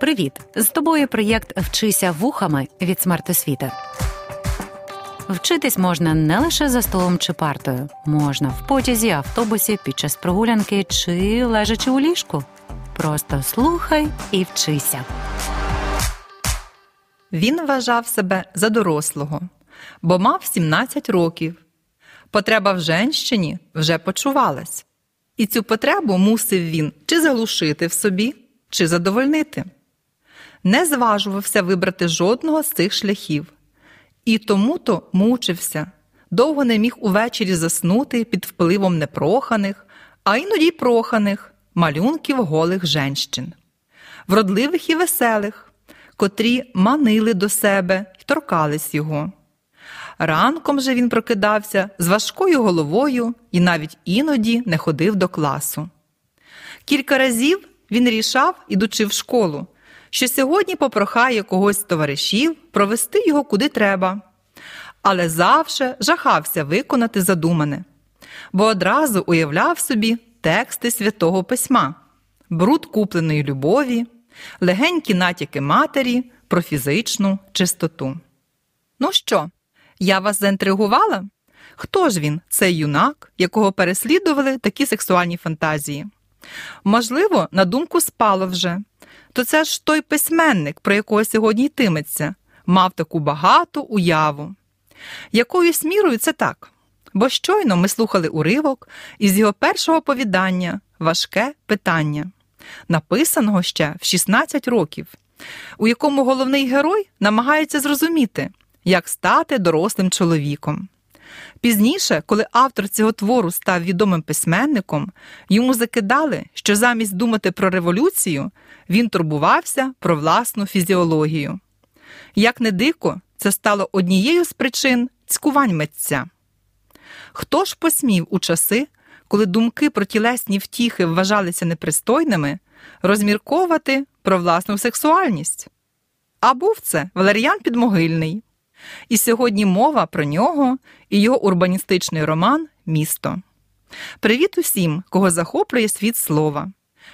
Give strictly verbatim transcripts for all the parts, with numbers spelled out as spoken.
Привіт! З тобою проєкт «Вчися вухами» від Смарт Освіти. Вчитись можна не лише за столом чи партою. Можна в потязі, автобусі, під час прогулянки чи лежачи у ліжку. Просто слухай і вчися. Він вважав себе за дорослого, бо мав сімнадцять років. Потреба в женщині вже почувалась. І цю потребу мусив він чи заглушити в собі, чи задовольнити. Не зважувався вибрати жодного з цих шляхів. І тому-то мучився, довго не міг увечері заснути під впливом непроханих, а іноді проханих, малюнків голих женщин. Вродливих і веселих, котрі манили до себе й торкались його. Ранком же він прокидався з важкою головою і навіть іноді не ходив до класу. Кілька разів він рішав, ідучи в школу, що сьогодні попрохає когось з товаришів провести його куди треба. Але завше жахався виконати задумане, бо одразу уявляв собі тексти Святого Письма, бруд купленої любові, легенькі натяки матері про фізичну чистоту. Ну що, я вас заінтригувала? Хто ж він, цей юнак, якого переслідували такі сексуальні фантазії? Можливо, на думку спало вже. То це ж той письменник, про якого сьогодні йтиметься, мав таку багату уяву. Якоюсь мірою це так, бо щойно ми слухали уривок із його першого оповідання «Важке питання», написаного ще в шістнадцять років, у якому головний герой намагається зрозуміти, як стати дорослим чоловіком. Пізніше, коли автор цього твору став відомим письменником, йому закидали, що замість думати про революцію, він турбувався про власну фізіологію. Як не дико, це стало однією з причин цькувань митця. Хто ж посмів у часи, коли думки про тілесні втіхи вважалися непристойними, розмірковувати про власну сексуальність? А був це Валеріян Підмогильний. І сьогодні мова про нього і його урбаністичний роман «Місто». Привіт усім, кого захоплює світ слова.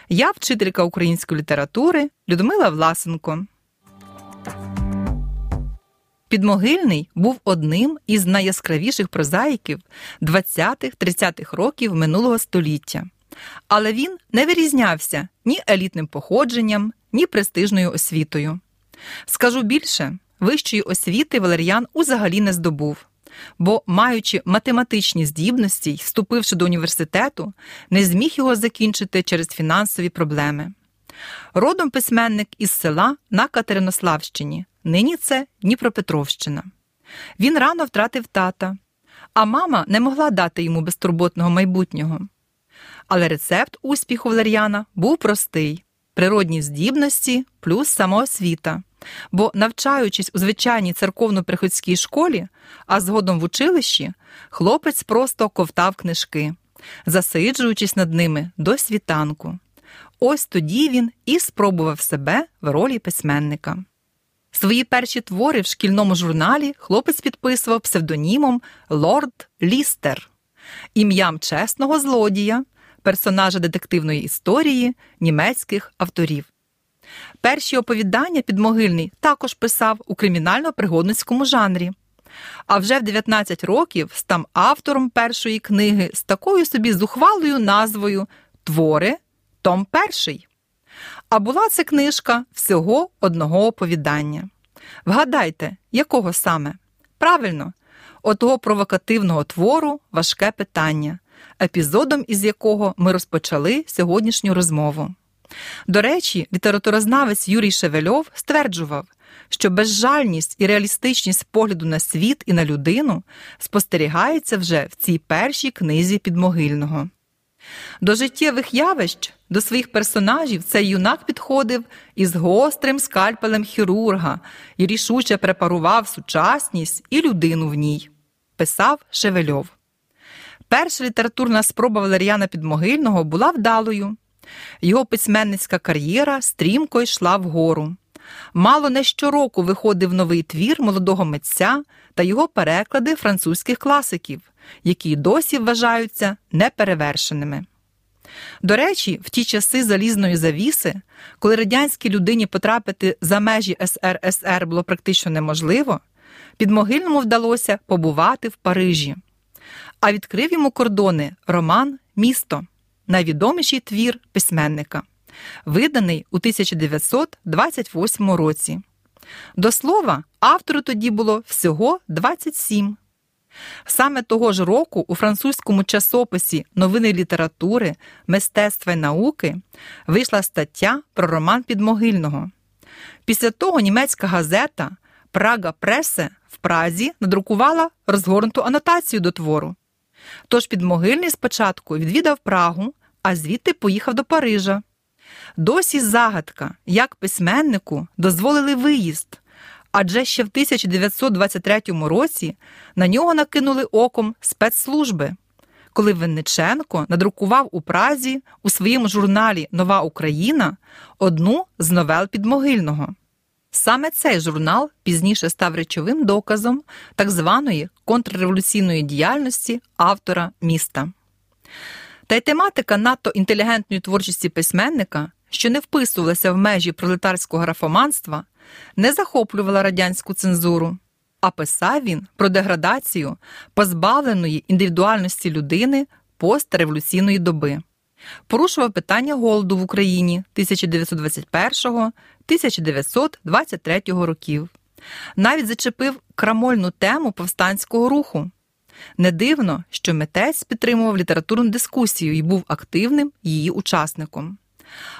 Я вчителька української літератури Людмила Власенко. Підмогильний був одним із найяскравіших прозаїків двадцятих-тридцятих років минулого століття. Але він не вирізнявся ні елітним походженням, ні престижною освітою. Скажу більше – вищої освіти Валеріян узагалі не здобув, бо, маючи математичні здібності й вступивши до університету, не зміг його закінчити через фінансові проблеми. Родом письменник із села на Катеринославщині, нині це Дніпропетровщина. Він рано втратив тата, а мама не могла дати йому безтурботного майбутнього. Але рецепт успіху Валеріяна був простий – природні здібності плюс самоосвіта. Бо, навчаючись у звичайній церковно-приходській школі, а згодом в училищі, хлопець просто ковтав книжки, засиджуючись над ними до світанку. Ось тоді він і спробував себе в ролі письменника. Свої перші твори в шкільному журналі хлопець підписував псевдонімом «Лорд Лістер», ім'ям чесного злодія, персонажа детективної історії німецьких авторів. Перші оповідання Підмогильний також писав у кримінально-пригодницькому жанрі. А вже в дев'ятнадцять років став автором першої книги з такою собі зухвалою назвою «Твори. Том перший». А була це книжка всього одного оповідання. Вгадайте, якого саме? Правильно, отого провокативного твору «Важке питання», епізодом із якого ми розпочали сьогоднішню розмову. До речі, літературознавець Юрій Шевельов стверджував, що безжальність і реалістичність погляду на світ і на людину спостерігається вже в цій першій книзі Підмогильного. До життєвих явищ, до своїх персонажів цей юнак підходив із гострим скальпелем хірурга і рішуче препарував сучасність і людину в ній, писав Шевельов. Перша літературна спроба Валеріяна Підмогильного була вдалою. Його письменницька кар'єра стрімко йшла вгору. Мало не щороку виходив новий твір молодого митця та його переклади французьких класиків, які досі вважаються неперевершеними. До речі, в ті часи залізної завіси, коли радянській людині потрапити за межі ес ер ес ер було практично неможливо, Підмогильному вдалося побувати в Парижі. А відкрив йому кордони роман «Місто», найвідоміший твір письменника, виданий у тисяча дев'ятсот двадцять восьмому році. До слова, автору тоді було всього двадцять сім. Саме того ж року у французькому часописі «Новини літератури, мистецтва і науки» вийшла стаття про роман Підмогильного. Після того німецька газета «Прага Пресе» в Празі надрукувала розгорнуту анотацію до твору. Тож Підмогильний спочатку відвідав Прагу, а звідти поїхав до Парижа. Досі загадка, як письменнику дозволили виїзд, адже ще в тисяча дев'ятсот двадцять третьому році на нього накинули оком спецслужби, коли Винниченко надрукував у Празі у своєму журналі «Нова Україна» одну з новел Підмогильного. Саме цей журнал пізніше став речовим доказом так званої контрреволюційної діяльності автора «Міста». Та й тематика надто інтелігентної творчості письменника, що не вписувалася в межі пролетарського графоманства, не захоплювала радянську цензуру, а писав він про деградацію позбавленої індивідуальності людини постреволюційної доби. Порушував питання голоду в Україні тисяча дев'ятсот двадцять першого - тисяча дев'ятсот двадцять третього років. Навіть зачепив крамольну тему повстанського руху. Не дивно, що митець підтримував літературну дискусію і був активним її учасником.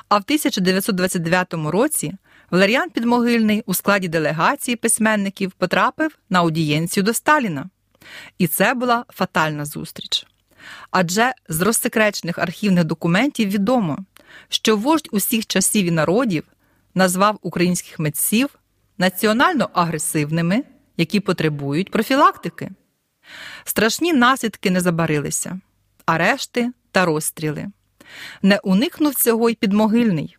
А в тисяча дев'ятсот двадцять дев'ятому році Валеріян Підмогильний у складі делегації письменників потрапив на аудієнцію до Сталіна. І це була фатальна зустріч. Адже з розсекречених архівних документів відомо, що вождь усіх часів і народів назвав українських митців національно агресивними, які потребують профілактики. Страшні наслідки не забарилися – арешти та розстріли. Не уникнув цього й Підмогильний.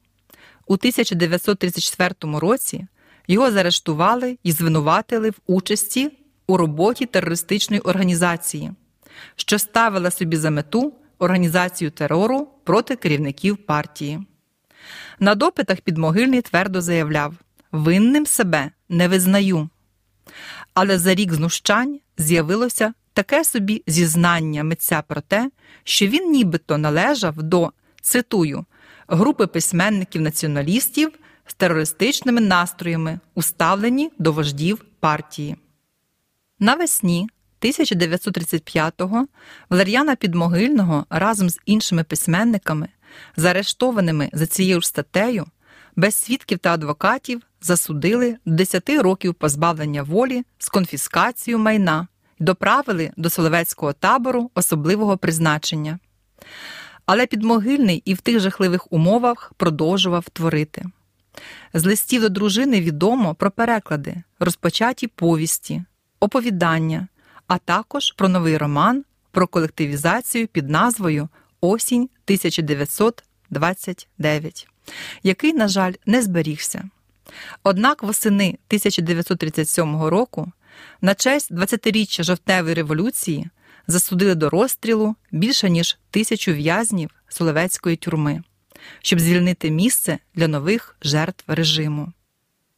У тисяча дев'ятсот тридцять четвертому році його заарештували і звинуватили в участі у роботі терористичної організації, що ставила собі за мету організацію терору проти керівників партії. На допитах Підмогильний твердо заявляв: «Винним себе не визнаю». Але за рік знущань з'явилося таке собі зізнання митця про те, що він нібито належав до, цитую, «групи письменників-націоналістів з терористичними настроями, уставлені до вождів партії». Навесні тисяча дев'ятсот тридцять п'ятого Валер'яна Підмогильного разом з іншими письменниками, заарештованими за цією ж статтею, без свідків та адвокатів засудили до десяти років позбавлення волі з конфіскацією майна і доправили до Соловецького табору особливого призначення. Але Підмогильний і в тих жахливих умовах продовжував творити. З листів до дружини відомо про переклади, розпочаті повісті, оповідання, а також про новий роман про колективізацію під назвою «Осінь тисяча дев'ятсот двадцять дев'ять», який, на жаль, не зберігся. Однак восени тисяча дев'ятсот тридцять сьомого року на честь двадцятиріччя Жовтневої революції засудили до розстрілу більше ніж тисячу в'язнів Соловецької тюрми, щоб звільнити місце для нових жертв режиму.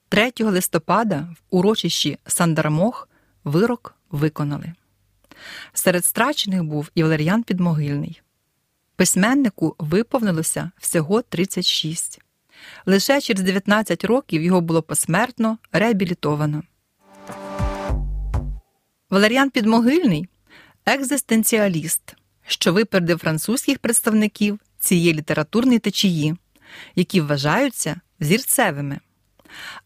третього листопада в урочищі Сандармох вирок виконали. Серед страчених був і Валер'ян Підмогильний. Письменнику виповнилося всього тридцять шість. Лише через дев'ятнадцять років його було посмертно реабілітовано. Валер'ян Підмогильний – екзистенціаліст, що випередив французьких представників цієї літературної течії, які вважаються зірцевими.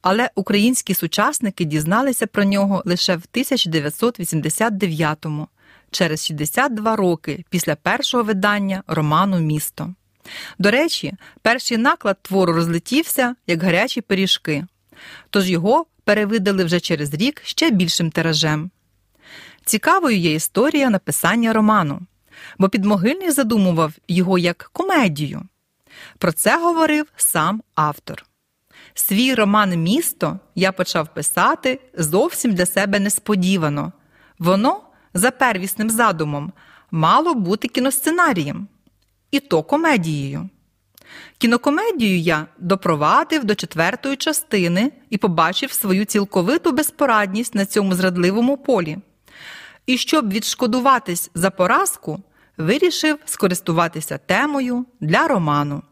Але українські сучасники дізналися про нього лише в тисяча дев'ятсот вісімдесят дев'ятому, через шістдесят два роки після першого видання роману «Місто». До речі, перший наклад твору розлетівся, як гарячі пиріжки, тож його перевидали вже через рік ще більшим тиражем. Цікавою є історія написання роману, бо Підмогильний задумував його як комедію. Про це говорив сам автор. «Свій роман «Місто» я почав писати зовсім для себе несподівано. Воно, за первісним задумом, мало бути кіносценарієм. і то комедією. Кінокомедію я допровадив до четвертої частини і побачив свою цілковиту безпорадність на цьому зрадливому полі. І щоб відшкодуватись за поразку, вирішив скористуватися темою для роману.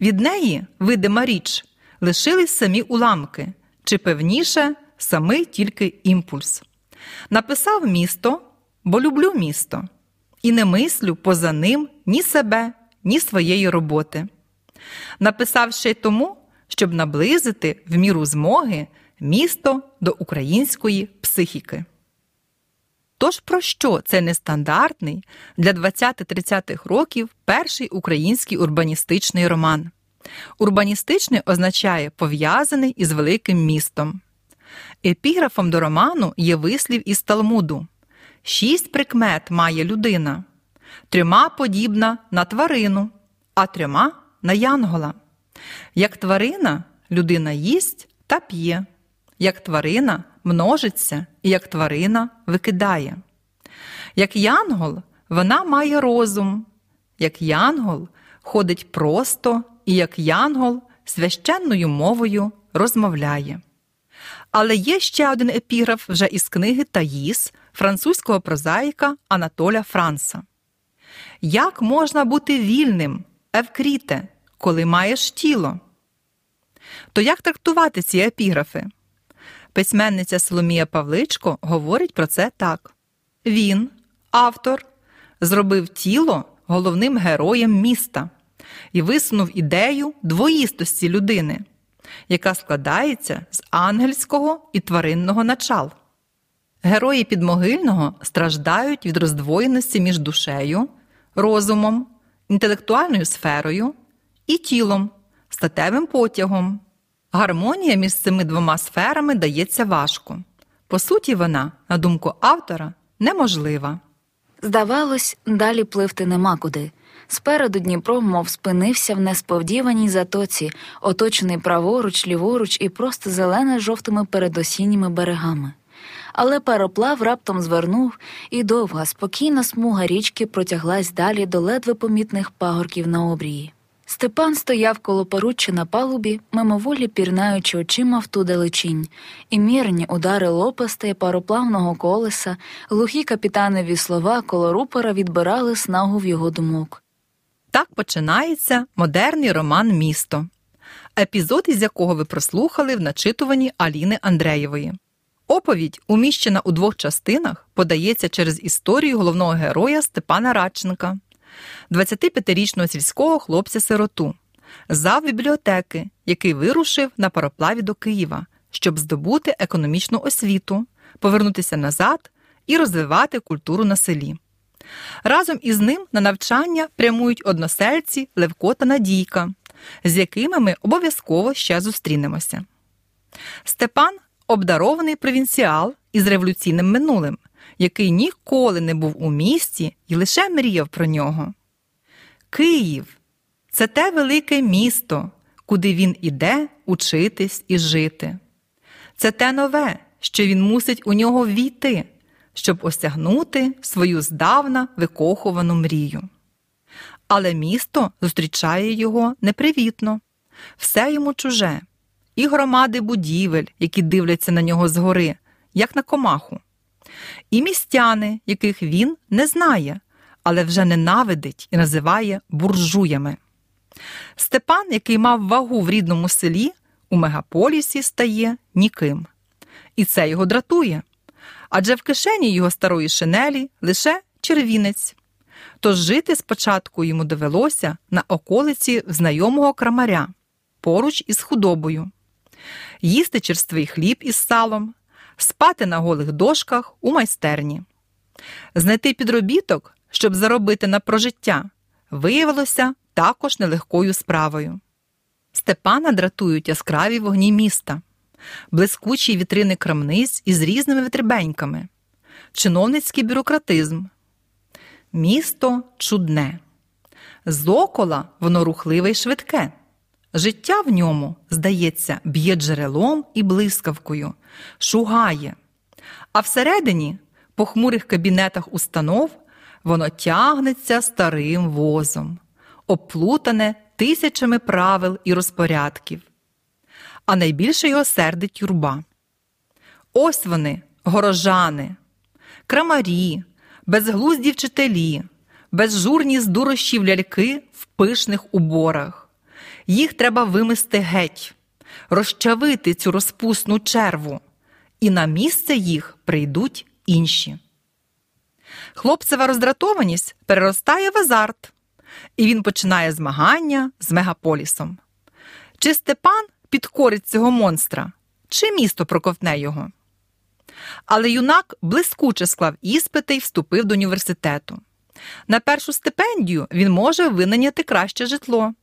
Від неї, видима річ, лишились самі уламки, чи певніше, самий тільки імпульс. Написав «Місто», бо люблю місто, і не мислю поза ним ні себе, ні своєї роботи. Написав ще й тому, щоб наблизити в міру змоги місто до української психіки. Тож про що це нестандартний для двадцятих-тридцятих років перший український урбаністичний роман? Урбаністичний означає «пов'язаний із великим містом». Епіграфом до роману є вислів із Талмуду. Шість прикмет має людина. Трьома подібна на тварину, а трьома на янгола. Як тварина, людина їсть та п'є. Як тварина, множиться і як тварина, викидає. Як янгол, вона має розум. Як янгол, ходить просто і як янгол, священною мовою розмовляє. Але є ще один епіграф вже із книги «Таїс» французького прозаїка Анатоля Франса. «Як можна бути вільним, Евкріте, коли маєш тіло?» То як трактувати ці епіграфи? Письменниця Соломія Павличко говорить про це так. Він, автор, зробив тіло головним героєм міста і висунув ідею двоїстості людини, яка складається з ангельського і тваринного начал. Герої Підмогильного страждають від роздвоєності між душею, розумом, інтелектуальною сферою і тілом, статевим потягом. Гармонія між цими двома сферами дається важко. По суті, вона, на думку автора, неможлива. Здавалось, далі пливти нема куди. Спереду Дніпро мов спинився в несподіваній затоці, оточений праворуч, ліворуч і просто зелено-жовтими передосінніми берегами. Але пароплав раптом звернув, і довга, спокійна смуга річки протяглась далі до ледве помітних пагорків на обрії. Степан стояв коло поруччя на палубі, мимоволі пірнаючи очима в ту далечінь, і мірні удари лопастей пароплавного колеса, глухі капітанові слова коло рупора відбирали снагу в його думок. Так починається модерний роман «Місто», епізод, із якого ви прослухали в начитуванні Аліни Андреєвої. Оповідь, уміщена у двох частинах, подається через історію головного героя Степана Радченка, двадцятип'ятирічного сільського хлопця-сироту, зав бібліотеки, який вирушив на пароплаві до Києва, щоб здобути економічну освіту, повернутися назад і розвивати культуру на селі. Разом із ним на навчання прямують односельці Левко та Надійка, з якими ми обов'язково ще зустрінемося. Степан – обдарований провінціал із революційним минулим, який ніколи не був у місті і лише мріяв про нього. Київ – це те велике місто, куди він іде учитись і жити. Це те нове, що він мусить у нього ввійти, щоб осягнути свою здавна викохувану мрію. Але місто зустрічає його непривітно. Все йому чуже. І громади будівель, які дивляться на нього згори, як на комаху. І містяни, яких він не знає, але вже ненавидить і називає буржуями. Степан, який мав вагу в рідному селі, у мегаполісі стає ніким. І це його дратує, адже в кишені його старої шинелі лише червінець. Тож жити спочатку йому довелося на околиці знайомого крамаря, поруч із худобою. Їсти черствий хліб із салом, спати на голих дошках у майстерні. Знайти підробіток, щоб заробити на прожиття, виявилося також нелегкою справою. Степана дратують яскраві вогні міста, блискучі вітрини крамниць із різними витребеньками, чиновницький бюрократизм. Місто чудне. Зокола воно рухливе й швидке. Життя в ньому, здається, б'є джерелом і блискавкою, шугає. А всередині, по хмурих кабінетах установ, воно тягнеться старим возом. оплутане тисячами правил і розпорядків. А найбільше його сердить юрба. Ось вони, горожани, крамарі, безглузді вчителі, безжурні здурощів ляльки в пишних уборах. Їх треба вимести геть, розчавити цю розпусну черву, і на місце їх прийдуть інші. Хлопцева роздратованість переростає в азарт, і він починає змагання з мегаполісом. Чи Степан підкорить цього монстра, чи місто проковтне його? Але юнак блискуче склав іспити і вступив до університету. На першу стипендію він може винайняти краще житло.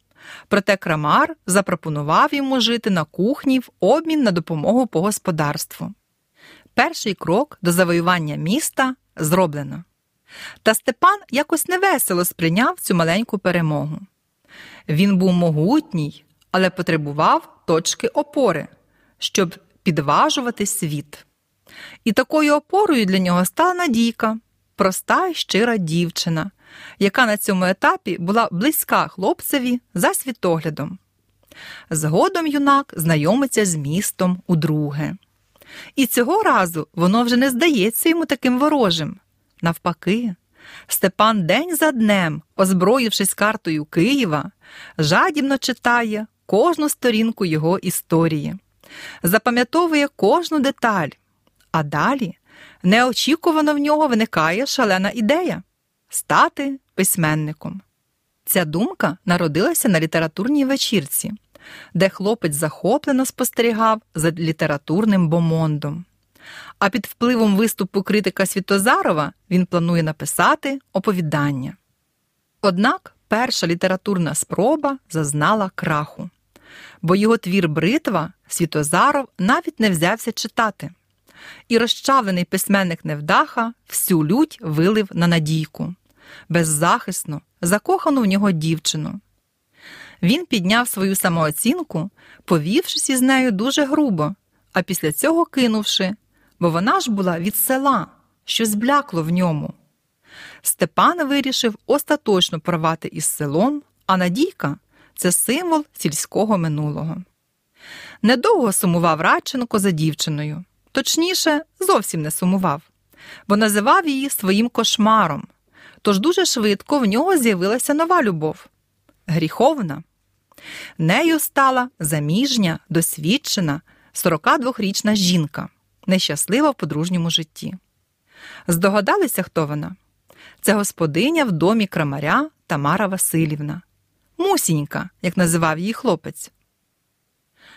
Проте крамар запропонував йому жити на кухні в обмін на допомогу по господарству. Перший крок до завоювання міста зроблено. Та Степан якось невесело сприйняв цю маленьку перемогу. Він був могутній, але потребував точки опори, щоб підважувати світ. І такою опорою для нього стала Надійка, проста й щира дівчина, яка на цьому етапі була близька хлопцеві за світоглядом. Згодом юнак знайомиться з містом удруге. І цього разу воно вже не здається йому таким ворожим. Навпаки, Степан день за днем, озброївшись картою Києва, жадібно читає кожну сторінку його історії, запам'ятовує кожну деталь. А далі неочікувано в нього виникає шалена ідея – стати письменником. Ця думка народилася на літературній вечірці, де хлопець захоплено спостерігав за літературним бомондом. А під впливом виступу критика Світозарова він планує написати оповідання. Однак перша літературна спроба зазнала краху, бо його твір «Бритва» Світозаров навіть не взявся читати. І розчавлений письменник-невдаха всю лють вилив на Надійку, беззахисну, закохану в нього дівчину. Він підняв свою самооцінку, повівшись із нею дуже грубо, а після цього кинувши, бо вона ж була від села, що зблякло в ньому. Степан вирішив остаточно порвати із селом, а Надійка – це символ сільського минулого. Недовго сумував Радченко за дівчиною. Точніше, зовсім не сумував, бо називав її своїм кошмаром, тож дуже швидко в нього з'явилася нова любов – гріховна. Нею стала заміжня, досвідчена, сорокадвохрічна жінка, нещаслива в подружньому житті. Здогадалися, хто вона? Це господиня в домі крамаря Тамара Василівна. Мусінька, як називав її хлопець.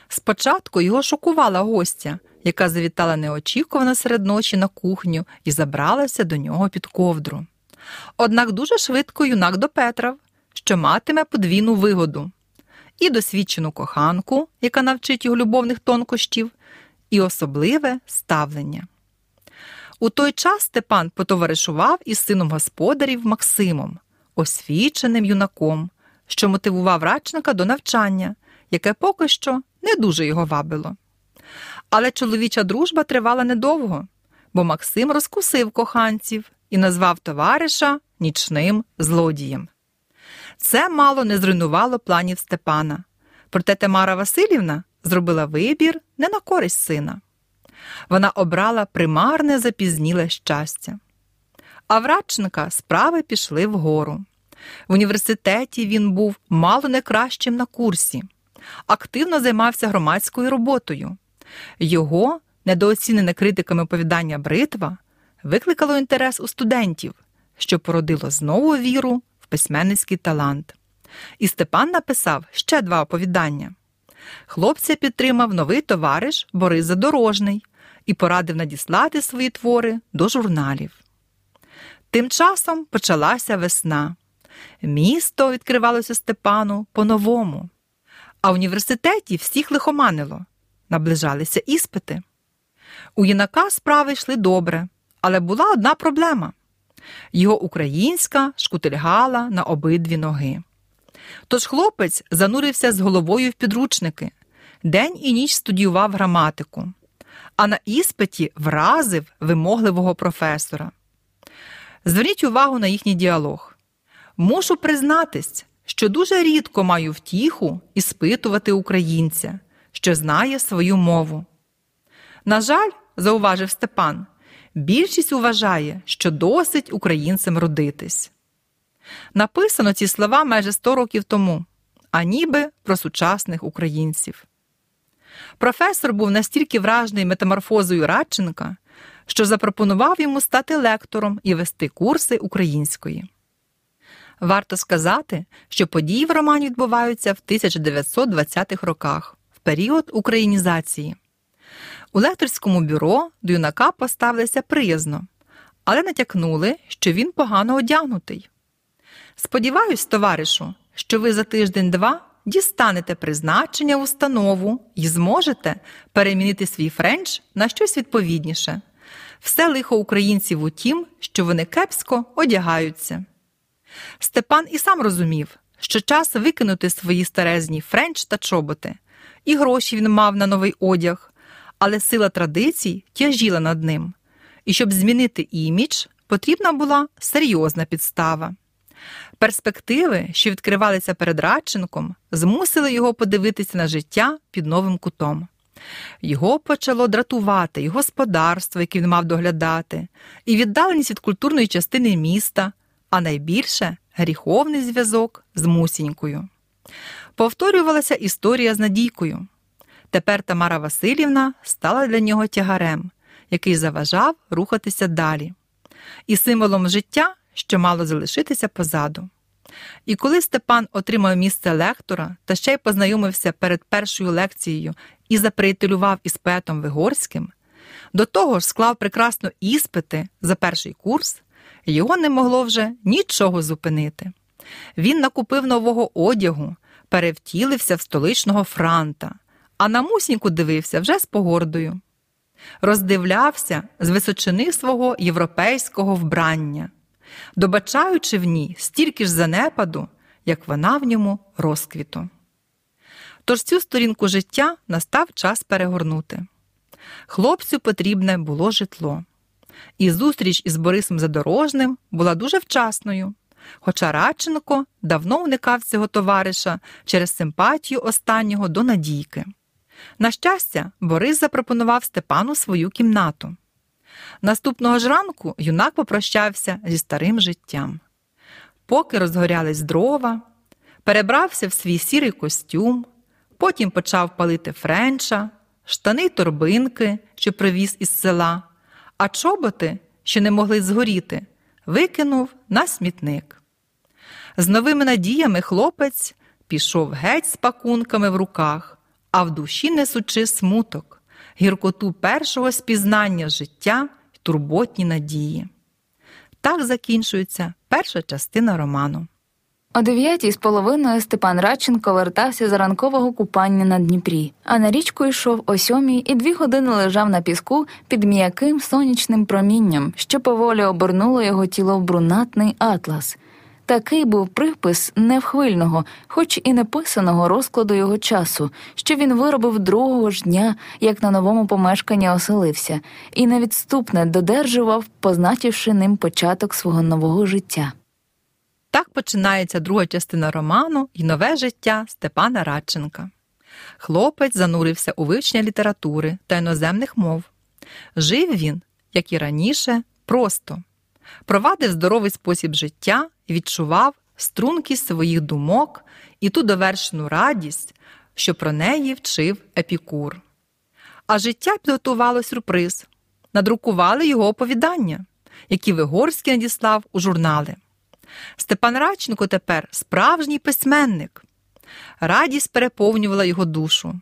Спочатку його шокувала гостя, яка завітала неочікувано серед ночі на кухню і забралася до нього під ковдру. Однак дуже швидко юнак допетрав, що матиме подвійну вигоду – і досвідчену коханку, яка навчить його любовних тонкощів, і особливе ставлення. У той час Степан потоваришував із сином господарів Максимом, освіченим юнаком, що мотивував Радченка до навчання, яке поки що не дуже його вабило. Але чоловіча дружба тривала недовго, бо Максим розкусив коханців і назвав товариша нічним злодієм. Це мало не зруйнувало планів Степана, проте Тамара Василівна зробила вибір не на користь сина. Вона обрала примарне запізніле щастя. А в Радченка справи пішли вгору. В університеті він був мало не кращим на курсі, активно займався громадською роботою. Його, недооцінене критиками оповідання «Бритва», викликало інтерес у студентів, що породило знову віру в письменницький талант. І Степан написав ще два оповідання. Хлопця підтримав новий товариш Борис Задорожний і порадив надіслати свої твори до журналів. Тим часом почалася весна. Місто відкривалося Степану по-новому. А в університеті всіх лихоманило. Наближалися іспити. У юнака справи йшли добре, але була одна проблема. Його українська шкутильгала на обидві ноги. Тож хлопець занурився з головою в підручники, день і ніч студіював граматику, а на іспиті вразив вимогливого професора. Зверніть увагу на їхній діалог. «Мушу признатись, що дуже рідко маю втіху іспитувати українця, що знає свою мову. На жаль, зауважив Степан, більшість вважає, що досить українцем родитись. Написано ці слова майже сто років тому, а ніби про сучасних українців. Професор був настільки вражений метаморфозою Радченка, що запропонував йому стати лектором і вести курси української. Варто сказати, що події в романі відбуваються в тисяча дев'ятсот двадцятих роках, в період українізації. У лекторському бюро до юнака поставилися приязно, але натякнули, що він погано одягнутий. «Сподіваюсь, товаришу, що ви за тиждень-два дістанете призначення в установу і зможете перемінити свій френч на щось відповідніше. Все лихо українців у тім, що вони кепсько одягаються». Степан і сам розумів, що час викинути свої старезні френч та чоботи. І гроші він мав на новий одяг, але сила традицій тяжіла над ним. І щоб змінити імідж, потрібна була серйозна підстава. Перспективи, що відкривалися перед Радченком, змусили його подивитися на життя під новим кутом. Його почало дратувати і господарство, яке він мав доглядати, і віддаленість від культурної частини міста, а найбільше – гріховний зв'язок з Мусінькою. Повторювалася історія з Надійкою. Тепер Тамара Василівна стала для нього тягарем, який заважав рухатися далі. І символом життя, що мало залишитися позаду. І коли Степан отримав місце лектора та ще й познайомився перед першою лекцією і заприятелював із поетом Вигорським, до того ж склав прекрасно іспити за перший курс, його не могло вже нічого зупинити. Він накупив нового одягу, перевтілився в столичного франта, а на Мусіньку дивився вже з погордою. Роздивлявся з височини свого європейського вбрання, добачаючи в ній стільки ж занепаду, як вона в ньому розквіту. Тож цю сторінку життя настав час перегорнути. Хлопцю потрібне було житло. І зустріч із Борисом Задорожним була дуже вчасною, хоча Радченко давно уникав цього товариша через симпатію останнього до Надійки. На щастя, Борис запропонував Степану свою кімнату. Наступного ж ранку юнак попрощався зі старим життям. Поки розгорялись дрова, перебрався в свій сірий костюм, потім почав палити френча, штани й торбинки, що привіз із села, а чоботи, що не могли згоріти, викинув на смітник. З новими надіями хлопець пішов геть з пакунками в руках, а в душі несучи смуток, гіркоту першого спізнання життя й турботні надії. Так закінчується перша частина роману. О дев'ятій з половиною Степан Радченко вертався з ранкового купання на Дніпрі, а на річку йшов о сьомій і дві години лежав на піску під м'яким сонячним промінням, що поволі обернуло його тіло в брунатний атлас. Такий був припис невхвильного, хоч і неписаного розкладу його часу, що він виробив другого ж дня, як на новому помешканні оселився, і невідступне додержував, позначивши ним початок свого нового життя. Так починається друга частина роману і нове життя Степана Радченка. Хлопець занурився у вивчення літератури та іноземних мов. Жив він, як і раніше, просто. Провадив здоровий спосіб життя, відчував стрункість своїх думок і ту довершену радість, що про неї вчив Епікур. А життя підготувало сюрприз. Надрукували його оповідання, які Вигорський надіслав у журнали. Степан Радченко тепер справжній письменник. Радість переповнювала його душу.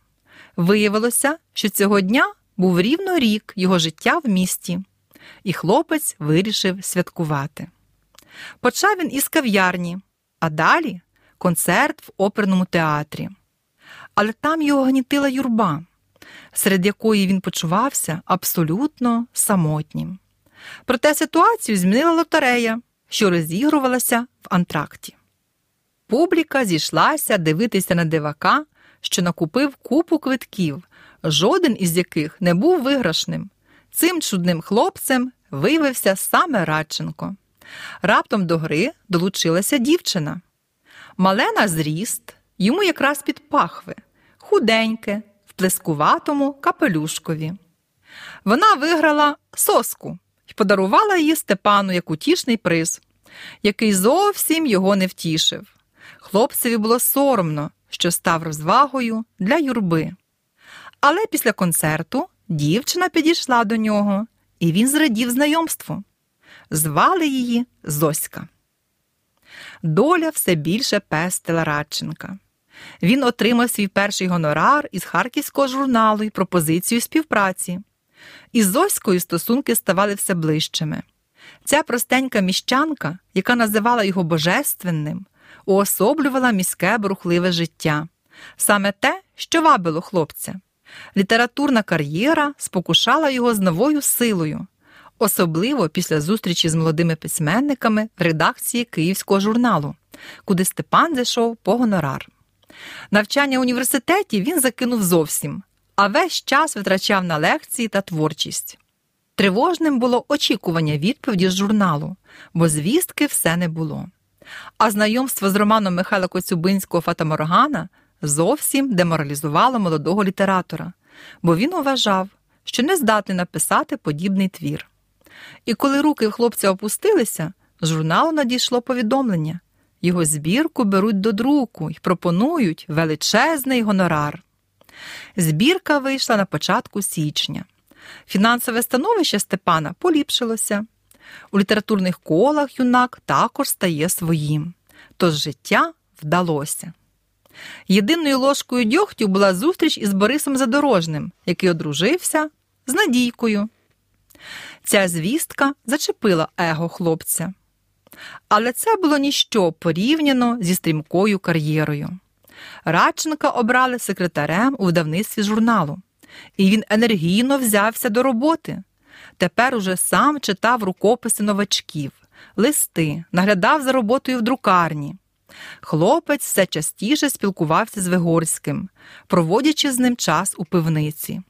Виявилося, що цього дня був рівно рік його життя в місті, і хлопець вирішив святкувати. Почав він із кав'ярні, а далі – концерт в оперному театрі. Але там його гнітила юрба, серед якої він почувався абсолютно самотнім. Проте ситуацію змінила лотерея, що розігрувалася в антракті. Публіка зійшлася дивитися на дивака, що накупив купу квитків, жоден із яких не був виграшним. Цим чудним хлопцем виявився саме Радченко. Раптом до гри долучилася дівчина. Мале на зріст, йому якраз під пахви, худеньке, в плескуватому капелюшкові. Вона виграла соску і подарувала її Степану як утішний приз, який зовсім його не втішив. Хлопцеві було соромно, що став розвагою для юрби. Але після концерту дівчина підійшла до нього, і він зрадів знайомству. Звали її Зоська. Доля все більше пестила Радченка. Він отримав свій перший гонорар із харківського журналу і пропозицію співпраці. Із Зоською стосунки ставали все ближчими. Ця простенька міщанка, яка називала його божественним, уособлювала міське брухливе життя. Саме те, що вабило хлопця. Літературна кар'єра спокушала його з новою силою, особливо після зустрічі з молодими письменниками в редакції Київського журналу, куди Степан зайшов по гонорар. Навчання в університеті він закинув зовсім, а весь час витрачав на лекції та творчість. Тривожним було очікування відповіді з журналу, бо звістки все не було. А знайомство з романом Михайла Коцюбинського «Фатаморгана» зовсім деморалізувало молодого літератора, бо він вважав, що не здатний написати подібний твір. І коли руки хлопця опустилися, з журналу надійшло повідомлення. Його збірку беруть до друку і пропонують величезний гонорар. Збірка вийшла на початку січня. Фінансове становище Степана поліпшилося. У літературних колах юнак також стає своїм. Тож життя вдалося. Єдиною ложкою дьогтю була зустріч із Борисом Задорожним, який одружився з Надійкою. Ця звістка зачепила его хлопця. Але це було ніщо порівняно зі стрімкою кар'єрою. Радченка обрали секретарем у видавництві журналу. І він енергійно взявся до роботи. Тепер уже сам читав рукописи новачків, листи, наглядав за роботою в друкарні. Хлопець все частіше спілкувався з Вигорським, проводячи з ним час у пивниці.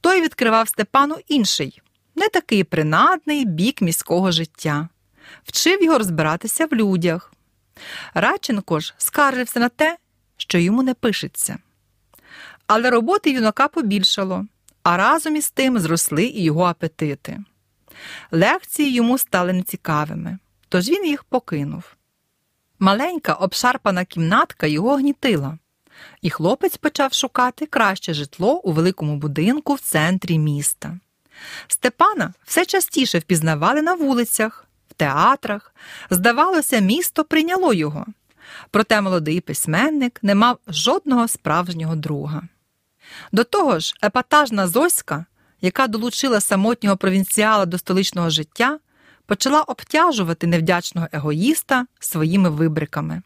Той відкривав Степану інший, не такий принадний бік міського життя. Вчив його розбиратися в людях. Радченко ж скаржився на те, що йому не пишеться. Але роботи юнака побільшало, а разом із тим зросли і його апетити. Лекції йому стали нецікавими, тож він їх покинув. Маленька обшарпана кімнатка його гнітила, і хлопець почав шукати краще житло у великому будинку в центрі міста. Степана все частіше впізнавали на вулицях, в театрах. Здавалося, місто прийняло його. Проте молодий письменник не мав жодного справжнього друга. До того ж, епатажна Зоська, яка долучила самотнього провінціала до столичного життя, почала обтяжувати невдячного егоїста своїми вибриками.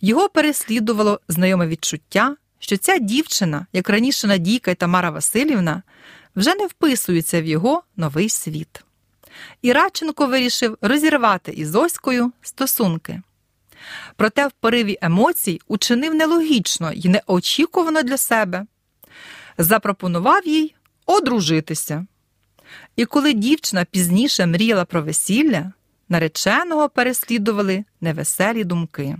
Його переслідувало знайоме відчуття, що ця дівчина, як раніше Надійка і Тамара Василівна, вже не вписується в його новий світ. І Радченко вирішив розірвати із Зоською стосунки. Проте в пориві емоцій учинив нелогічно і неочікувано для себе. Запропонував їй одружитися. І коли дівчина пізніше мріяла про весілля, нареченого переслідували невеселі думки.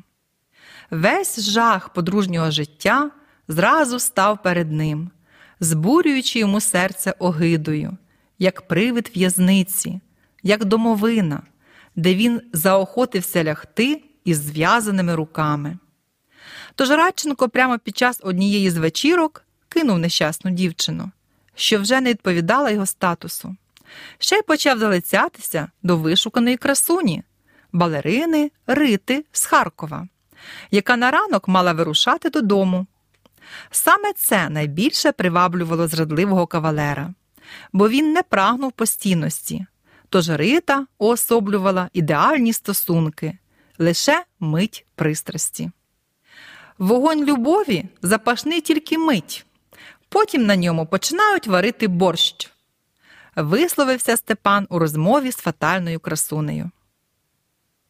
Весь жах подружнього життя зразу став перед ним, збурюючи йому серце огидою, як привид в'язниці, як домовина, де він заохотився лягти із зв'язаними руками. Тож Радченко прямо під час однієї з вечірок кинув нещасну дівчину, що вже не відповідала його статусу. Ще й почав залицятися до вишуканої красуні, балерини Рити з Харкова, яка на ранок мала вирушати додому. Саме це найбільше приваблювало зрадливого кавалера, бо він не прагнув постійності, тож Рита уособлювала ідеальні стосунки, лише мить пристрасті. Вогонь любові запашний тільки мить, потім на ньому починають варити борщ. Висловився Степан у розмові з фатальною красунею.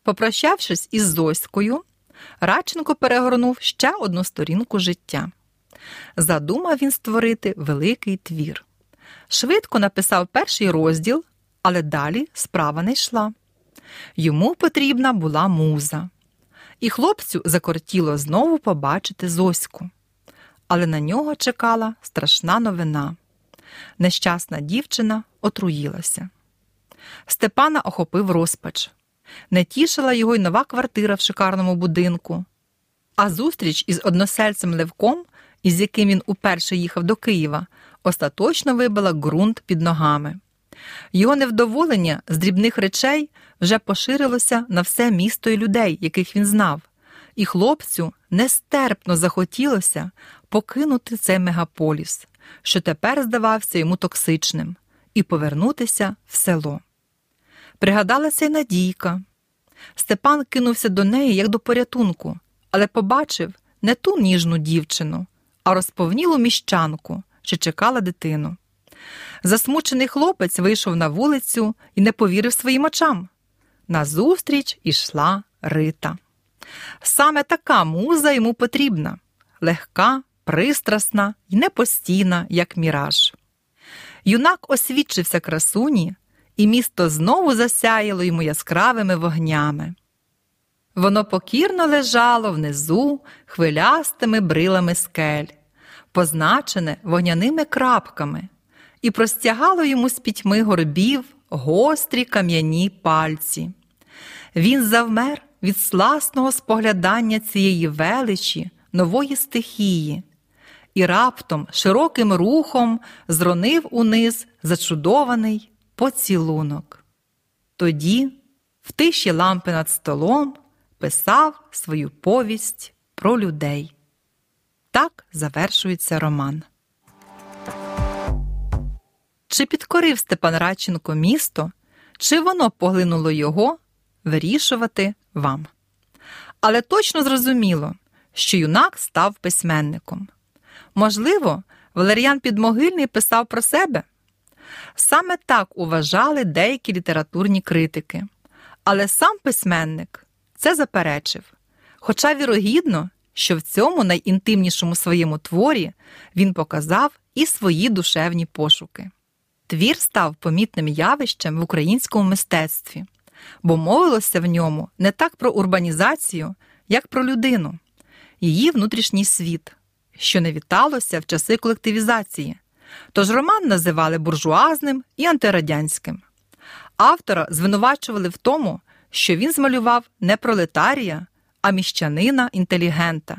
Попрощавшись із Зоською, Радченко перегорнув ще одну сторінку життя. Задумав він створити великий твір. Швидко написав перший розділ, але далі справа не йшла. Йому потрібна була муза. і хлопцю закортіло знову побачити Зоську. Але на нього чекала страшна новина. Нещасна дівчина отруїлася. Степана охопив розпач. Не тішила його й нова квартира в шикарному будинку. А зустріч із односельцем Левком, із яким він уперше їхав до Києва, остаточно вибила ґрунт під ногами. Його невдоволення з дрібних речей вже поширилося на все місто і людей, яких він знав. І хлопцю нестерпно захотілося покинути цей мегаполіс, що тепер здавався йому токсичним, і повернутися в село. Пригадалася й Надійка. Степан кинувся до неї як до порятунку, але побачив не ту ніжну дівчину, а розповнілу міщанку, що чекала дитину. Засмучений хлопець вийшов на вулицю і не повірив своїм очам. Назустріч ішла Рита. Саме така муза йому потрібна – легка, пристрасна і непостійна, як міраж. Юнак освідчився красуні, і місто знову засяяло йому яскравими вогнями. Воно покірно лежало внизу хвилястими брилами скель, позначене вогняними крапками, і простягало йому з пітьми горбів гострі кам'яні пальці. Він завмер від сласного споглядання цієї величі, нової стихії, і раптом широким рухом зронив униз зачудований поцілунок. Тоді, в тиші лампи над столом, писав свою повість про людей. Так завершується роман. Чи підкорив Степан Радченко місто, чи воно поглинуло його, вирішувати вам. Але точно зрозуміло, що юнак став письменником. Можливо, Валеріян Підмогильний писав про себе? Саме так уважали деякі літературні критики. Але сам письменник це заперечив. Хоча вірогідно, що в цьому найінтимнішому своєму творі він показав і свої душевні пошуки. Твір став помітним явищем в українському мистецтві, бо мовилося в ньому не так про урбанізацію, як про людину, її внутрішній світ, що не віталося в часи колективізації. Тож роман називали буржуазним і антирадянським. Автора звинувачували в тому, що він змалював не пролетарія, а міщанина-інтелігента.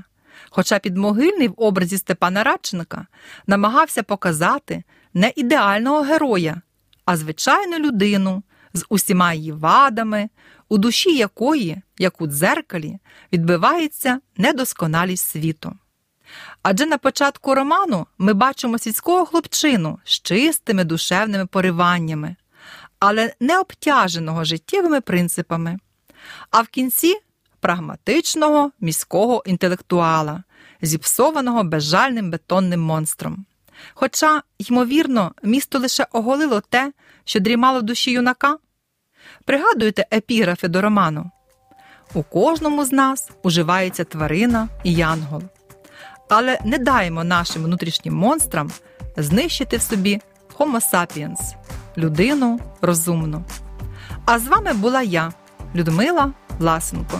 Хоча Підмогильний в образі Степана Радченка намагався показати не ідеального героя, а звичайну людину з усіма її вадами, у душі якої, як у дзеркалі, відбивається недосконалість світу. Адже на початку роману ми бачимо сільського хлопчину з чистими душевними пориваннями, але не обтяженого життєвими принципами. А в кінці – прагматичного міського інтелектуала, зіпсованого безжальним бетонним монстром. Хоча, ймовірно, місто лише оголило те, що дрімало в душі юнака. Пригадуєте епіграфи до роману? У кожному з нас уживається тварина і янгол. Але не даймо нашим внутрішнім монстрам знищити в собі Homo sapiens – людину розумну. А з вами була я, Людмила Власенко.